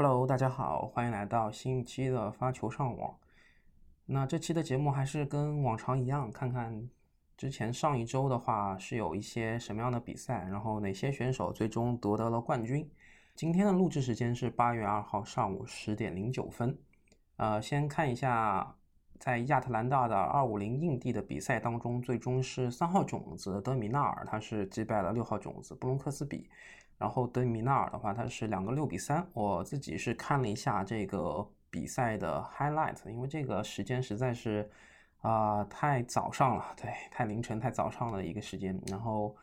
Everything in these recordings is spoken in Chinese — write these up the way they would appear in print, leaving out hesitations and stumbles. Hello， 大家好，欢迎来到新一期的发球上网。那这期的节目还是跟往常一样，看看之前上一周的话是有一些什么样的比赛，然后哪些选手最终夺得了冠军。今天的录制时间是8月2号上午10:09。先看一下在亚特兰大的250硬地的比赛当中，最终是3号种子德米纳尔，他是击败了6号种子布隆克斯比。然后德米纳尔的话，他是2个6-3，我自己是看了一下这个比赛的 highlight， 因为这个时间实在是太早上了，对，太凌晨太早上了一个时间。然后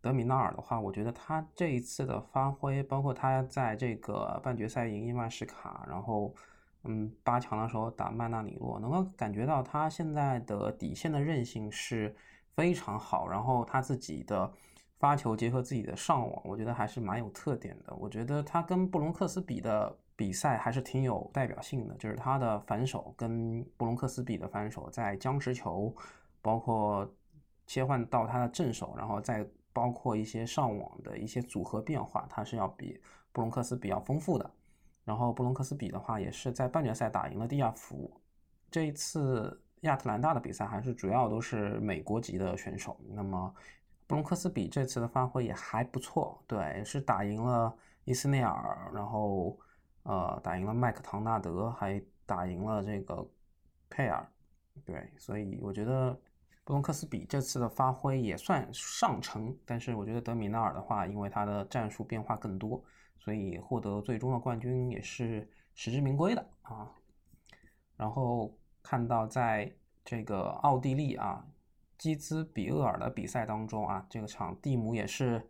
德米纳尔的话，我觉得他这一次的发挥，包括他在这个半决赛赢伊万什卡，然后八强的时候打曼纳里洛，能够感觉到他现在的底线的韧性是非常好，然后他自己的发球结合自己的上网，我觉得还是蛮有特点的。我觉得他跟布隆克斯比的比赛还是挺有代表性的，就是他的反手跟布隆克斯比的反手，在僵持球，包括切换到他的正手，然后再包括一些上网的一些组合变化，他是要比布隆克斯比要丰富的。然后布隆克斯比的话，也是在半决赛打赢了第二伏。这一次亚特兰大的比赛还是主要都是美国籍的选手，那么布隆克斯比这次的发挥也还不错，对，是打赢了伊斯内尔，然后打赢了麦克唐纳德，还打赢了这个佩尔，对，所以我觉得布隆克斯比这次的发挥也算上乘。但是我觉得德米纳尔的话，因为他的战术变化更多，所以获得最终的冠军也是实至名归的啊。然后看到在这个奥地利啊基兹比厄尔的比赛当中啊，这个场蒂姆也是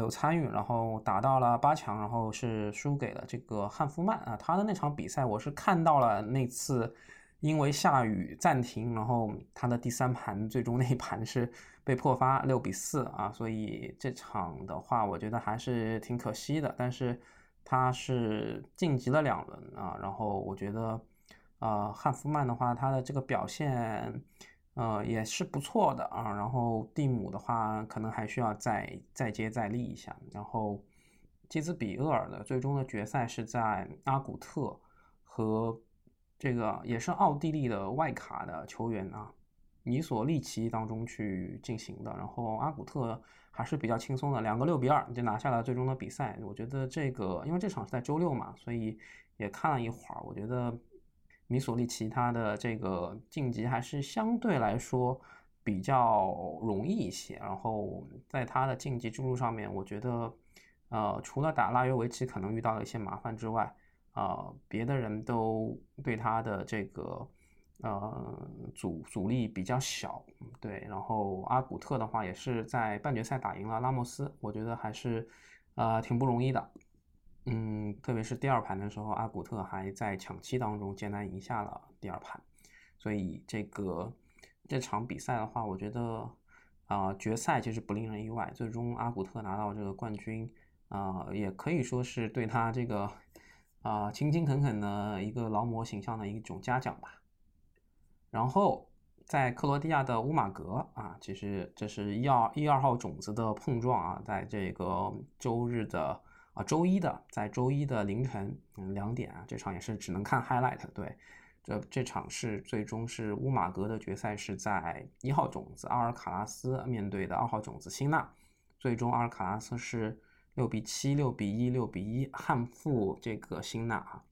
有参与，然后打到了八强，然后是输给了这个汉夫曼啊。他的那场比赛我是看到了，那次因为下雨暂停，然后他的第三盘最终那一盘是被破发6-4啊，所以这场的话我觉得还是挺可惜的。但是他是晋级了2轮啊，然后我觉得汉夫曼的话他的这个表现也是不错的啊。然后蒂姆的话可能还需要再接再厉一下。然后基兹比厄尔的最终的决赛是在阿古特和这个也是奥地利的外卡的球员啊尼索利奇当中去进行的，然后阿古特还是比较轻松的2个6-2就拿下了最终的比赛。我觉得这个因为这场是在周六嘛，所以也看了一会儿，我觉得米索利奇他的这个晋级还是相对来说比较容易一些。然后在他的晋级之路上面，我觉得除了打拉约维奇可能遇到了一些麻烦之外，别的人都对他的这个阻力比较小，对。然后阿古特的话也是在半决赛打赢了拉莫斯，我觉得还是挺不容易的。特别是第二盘的时候，阿古特还在抢七当中艰难赢下了第二盘。所以这场比赛的话，我觉得决赛其实不令人意外，最终阿古特拿到这个冠军也可以说是对他这个勤勤恳恳的一个劳模形象的一种嘉奖吧。然后在克罗地亚的乌马格啊，其实这是1-2号种子的碰撞啊，在这个周一的凌晨2点啊，这场也是只能看 highlight， 对，这场是最终是乌马格的决赛是在1号种子阿尔卡拉斯面对的2号种子辛纳，最终阿尔卡拉斯是6-7、6-1、6-1憾负这个辛纳啊。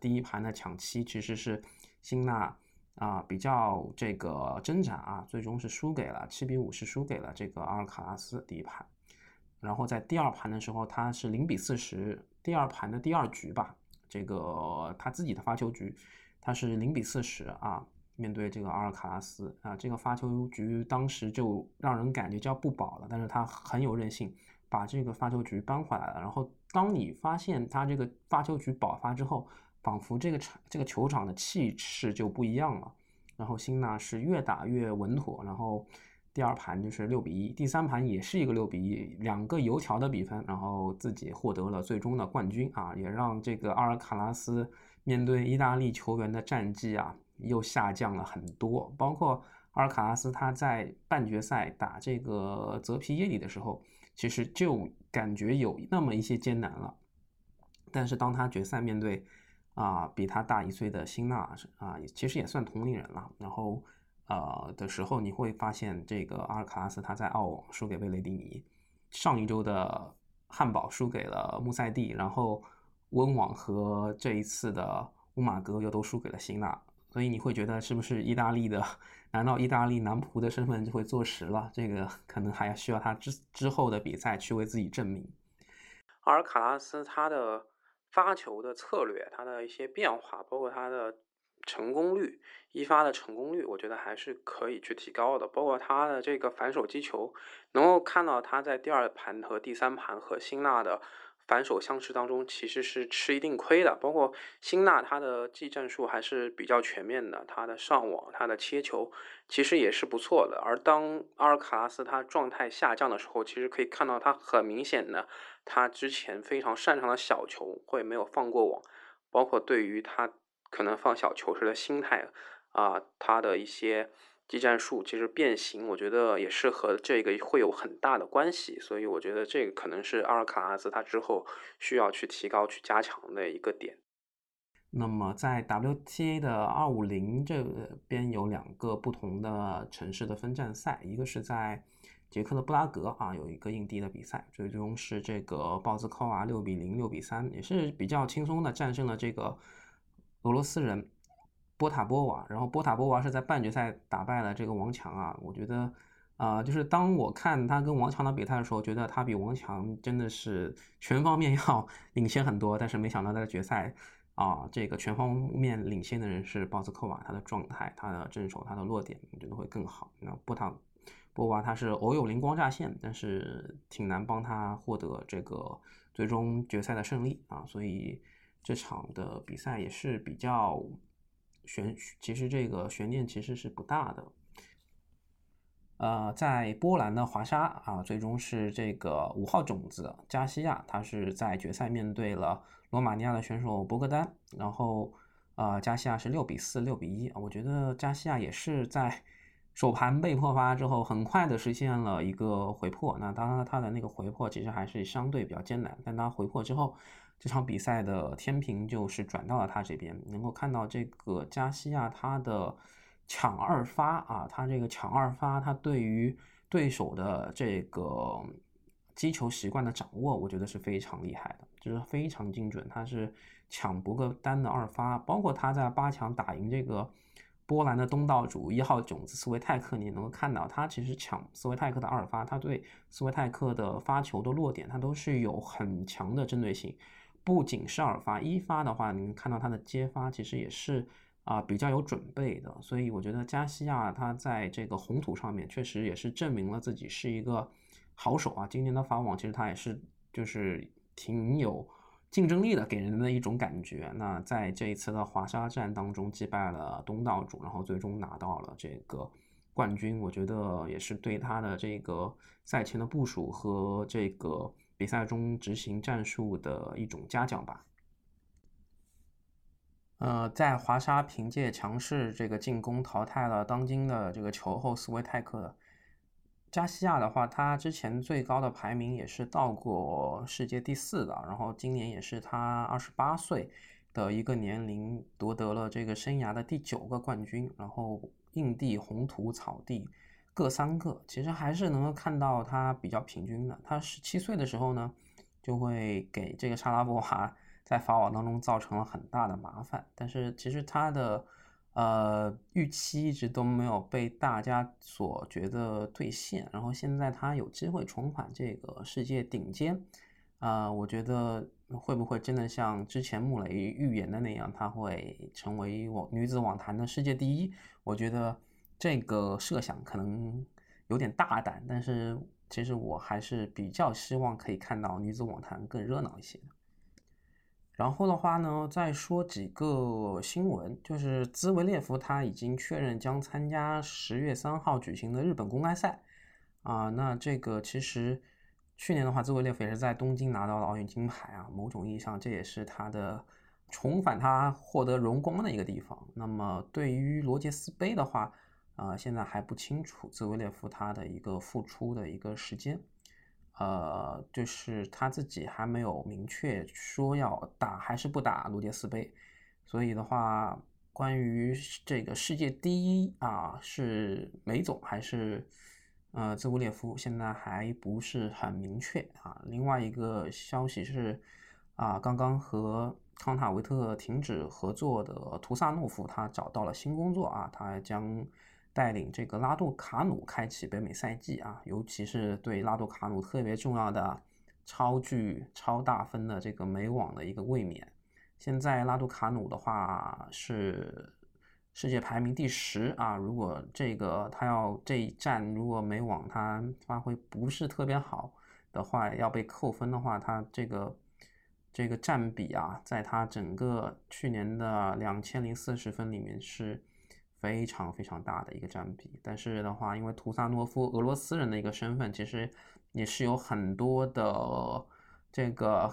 第一盘的抢七其实是辛纳比较这个挣扎啊，最终是输给了7-5，是输给了这个阿尔卡拉斯第一盘。然后在第二盘的时候，他是0-40，第二盘的第二局吧，这个他自己的发球局，他是0-40啊，面对这个阿尔卡拉斯啊，这个发球局当时就让人感觉叫不保了，但是他很有韧性，把这个发球局扳回来了。然后当你发现他这个发球局保发之后，仿佛这个球场的气势就不一样了。然后辛纳是越打越稳妥，然后第二盘就是6-1，第三盘也是一个6-1，2个油条的比分，然后自己获得了最终的冠军啊，也让这个阿尔卡拉斯面对意大利球员的战绩啊又下降了很多。包括阿尔卡拉斯他在半决赛打这个泽皮耶里的时候，其实就感觉有那么一些艰难了。但是当他决赛面对比他大1岁的辛纳其实也算同龄人了，然后的时候，你会发现这个阿尔卡拉斯他在澳网输给贝雷蒂尼，上一周的汉堡输给了穆塞蒂，然后温网和这一次的乌马格又都输给了辛纳，所以你会觉得是不是意大利的？难道意大利男仆的身份就会坐实了？这个可能还需要他之后的比赛去为自己证明。阿尔卡拉斯他的发球的策略，他的一些变化，包括他的成功率，一发的成功率我觉得还是可以去提高的，包括他的这个反手击球，能够看到他在第二盘和第三盘和辛纳的反手相持当中其实是吃一定亏的，包括辛纳他的技战术还是比较全面的，他的上网，他的切球其实也是不错的。而当阿尔卡拉斯他状态下降的时候，其实可以看到他很明显的他之前非常擅长的小球会没有放过网，包括对于他可能放小球时的心态他的一些技战术其实变形，我觉得也是和这个会有很大的关系，所以我觉得这个可能是阿尔卡拉斯他之后需要去提高去加强的一个点。那么在 WTA 的250这边有两个不同的城市的分站赛，一个是在捷克的布拉格有一个印地的比赛，最终是这个鲍兹科娃6-0 6-3也是比较轻松的战胜了这个俄罗斯人波塔波娃，然后波塔波娃是在半决赛打败了这个王强我觉得就是当我看他跟王强的比赛的时候，觉得他比王强真的是全方面要领先很多，但是没想到在决赛这个全方面领先的人是鲍兹科娃，他的状态，他的正手，他的落点我觉得会更好。那波塔波娃他是偶有灵光乍现，但是挺难帮他获得这个最终决赛的胜利所以这场的比赛也是比较其实这个悬念其实是不大的。在波兰的华沙最终是这个5号种子加西亚，他是在决赛面对了罗马尼亚的选手博格丹，然后加西亚是6-4 6-1我觉得加西亚也是在首盘被破发之后很快的实现了一个回破，那当然他的那个回破其实还是相对比较艰难，但他回破之后这场比赛的天平就是转到了他这边，能够看到这个加西亚他的抢二发他这个抢二发他对于对手的这个击球习惯的掌握我觉得是非常厉害的，就是非常精准，他是抢博格丹的二发，包括他在8强打赢这个波兰的东道主1号种子斯维泰克，你能够看到他其实抢斯维泰克的二发，他对斯维泰克的发球的落点他都是有很强的针对性，不仅是二发，一发的话你看到他的接发其实也是比较有准备的，所以我觉得加西亚他在这个红土上面确实也是证明了自己是一个好手今年的法网其实他也是就是挺有竞争力的，给人的一种感觉。那在这一次的华沙站当中击败了东道主，然后最终拿到了这个冠军，我觉得也是对他的这个赛前的部署和这个比赛中执行战术的一种嘉奖吧。在华沙凭借强势这个进攻淘汰了当今的这个球后斯维泰克的。加西亚的话他之前最高的排名也是到过世界第4的，然后今年也是他28岁的一个年龄夺得了这个生涯的第9个冠军，然后硬地红土草地各3个，其实还是能够看到他比较平均的。他17岁的时候呢就会给这个莎拉波娃在法网当中造成了很大的麻烦，但是其实他的预期一直都没有被大家所觉得兑现，然后现在他有机会重返这个世界顶尖，我觉得会不会真的像之前穆雷预言的那样，他会成为女子网坛的世界第1？我觉得这个设想可能有点大胆，但是其实我还是比较希望可以看到女子网坛更热闹一些的。然后的话呢，再说几个新闻，就是兹维列夫他已经确认将参加10月3号举行的日本公开赛那这个其实去年的话兹维列夫也是在东京拿到了奥运金牌某种意义上这也是他的重返他获得荣光的一个地方。那么对于罗杰斯杯的话现在还不清楚兹维列夫他的一个复出的一个时间就是他自己还没有明确说要打还是不打卢杰斯杯，所以的话关于这个世界第一啊是梅总还是兹维列夫现在还不是很明确啊。另外一个消息是啊，刚刚和康塔维特停止合作的图萨诺夫他找到了新工作啊，他将带领这个拉杜卡努开启北美赛季啊，尤其是对拉杜卡努特别重要的超大分的这个美网的一个卫冕。现在拉杜卡努的话是世界排名第10啊，如果这个他要这一战如果美网他发挥不是特别好的话，要被扣分的话，他这个占比啊，在他整个去年的2040分里面是非常非常大的一个占比。但是的话，因为图萨诺夫俄罗斯人的一个身份，其实也是有很多的这个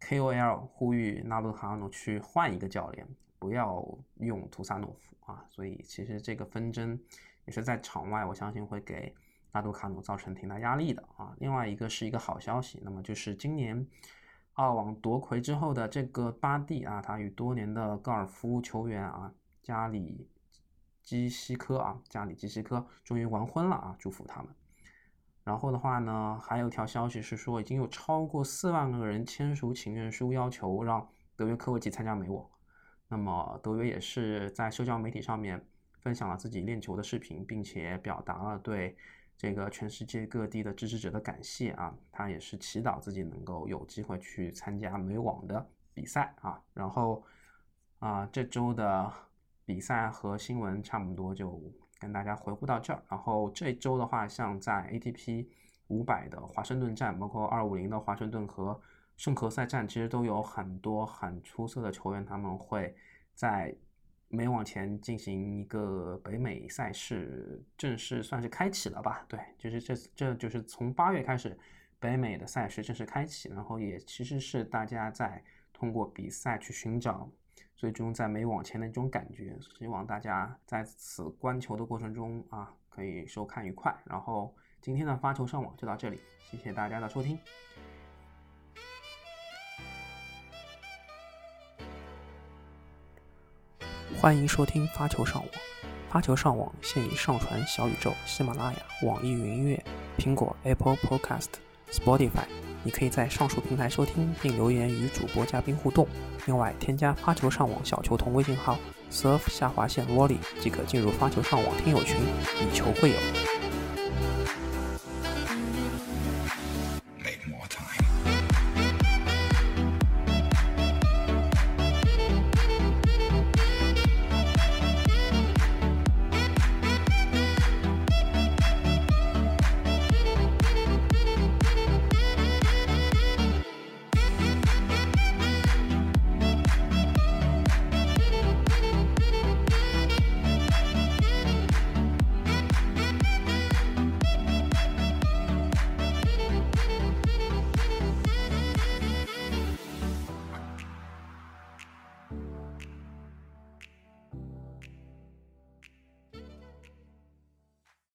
KOL 呼吁拉杜卡努去换一个教练，不要用图萨诺夫啊，所以其实这个纷争也是在场外，我相信会给拉杜卡努造成挺大压力的啊。另外一个是一个好消息，那么就是今年澳网夺魁之后的这个巴蒂啊，他与多年的高尔夫球员啊加里基西科终于完婚了啊，祝福他们。然后的话呢，还有一条消息是说，已经有超过4万个人签署请愿书，要求让德约科维奇参加美网。那么德约也是在社交媒体上面分享了自己练球的视频，并且表达了对这个全世界各地的支持者的感谢啊。他也是祈祷自己能够有机会去参加美网的比赛啊。然后这周的比赛和新闻差不多就跟大家回顾到这儿。然后这一周的话，像在 ATP 500的华盛顿站，包括250的华盛顿和圣何塞站，其实都有很多很出色的球员，他们会在美网前进行一个北美赛事正式算是开启了吧。对，就是这就是从8月开始北美的赛事正式开启，然后也其实是大家在通过比赛去寻找最终在美网前的一种感觉，希望大家在此观球的过程中啊，可以收看愉快。然后今天的发球上网就到这里，谢谢大家的收听。欢迎收听发球上网。发球上网现已上传小宇宙、喜马拉雅、网易云音乐、苹果 Apple Podcast、Spotify。你可以在上述平台收听并留言与主播嘉宾互动，另外添加发球上网小球童微信号 surf_wally 即可进入发球上网听友群，以球会友。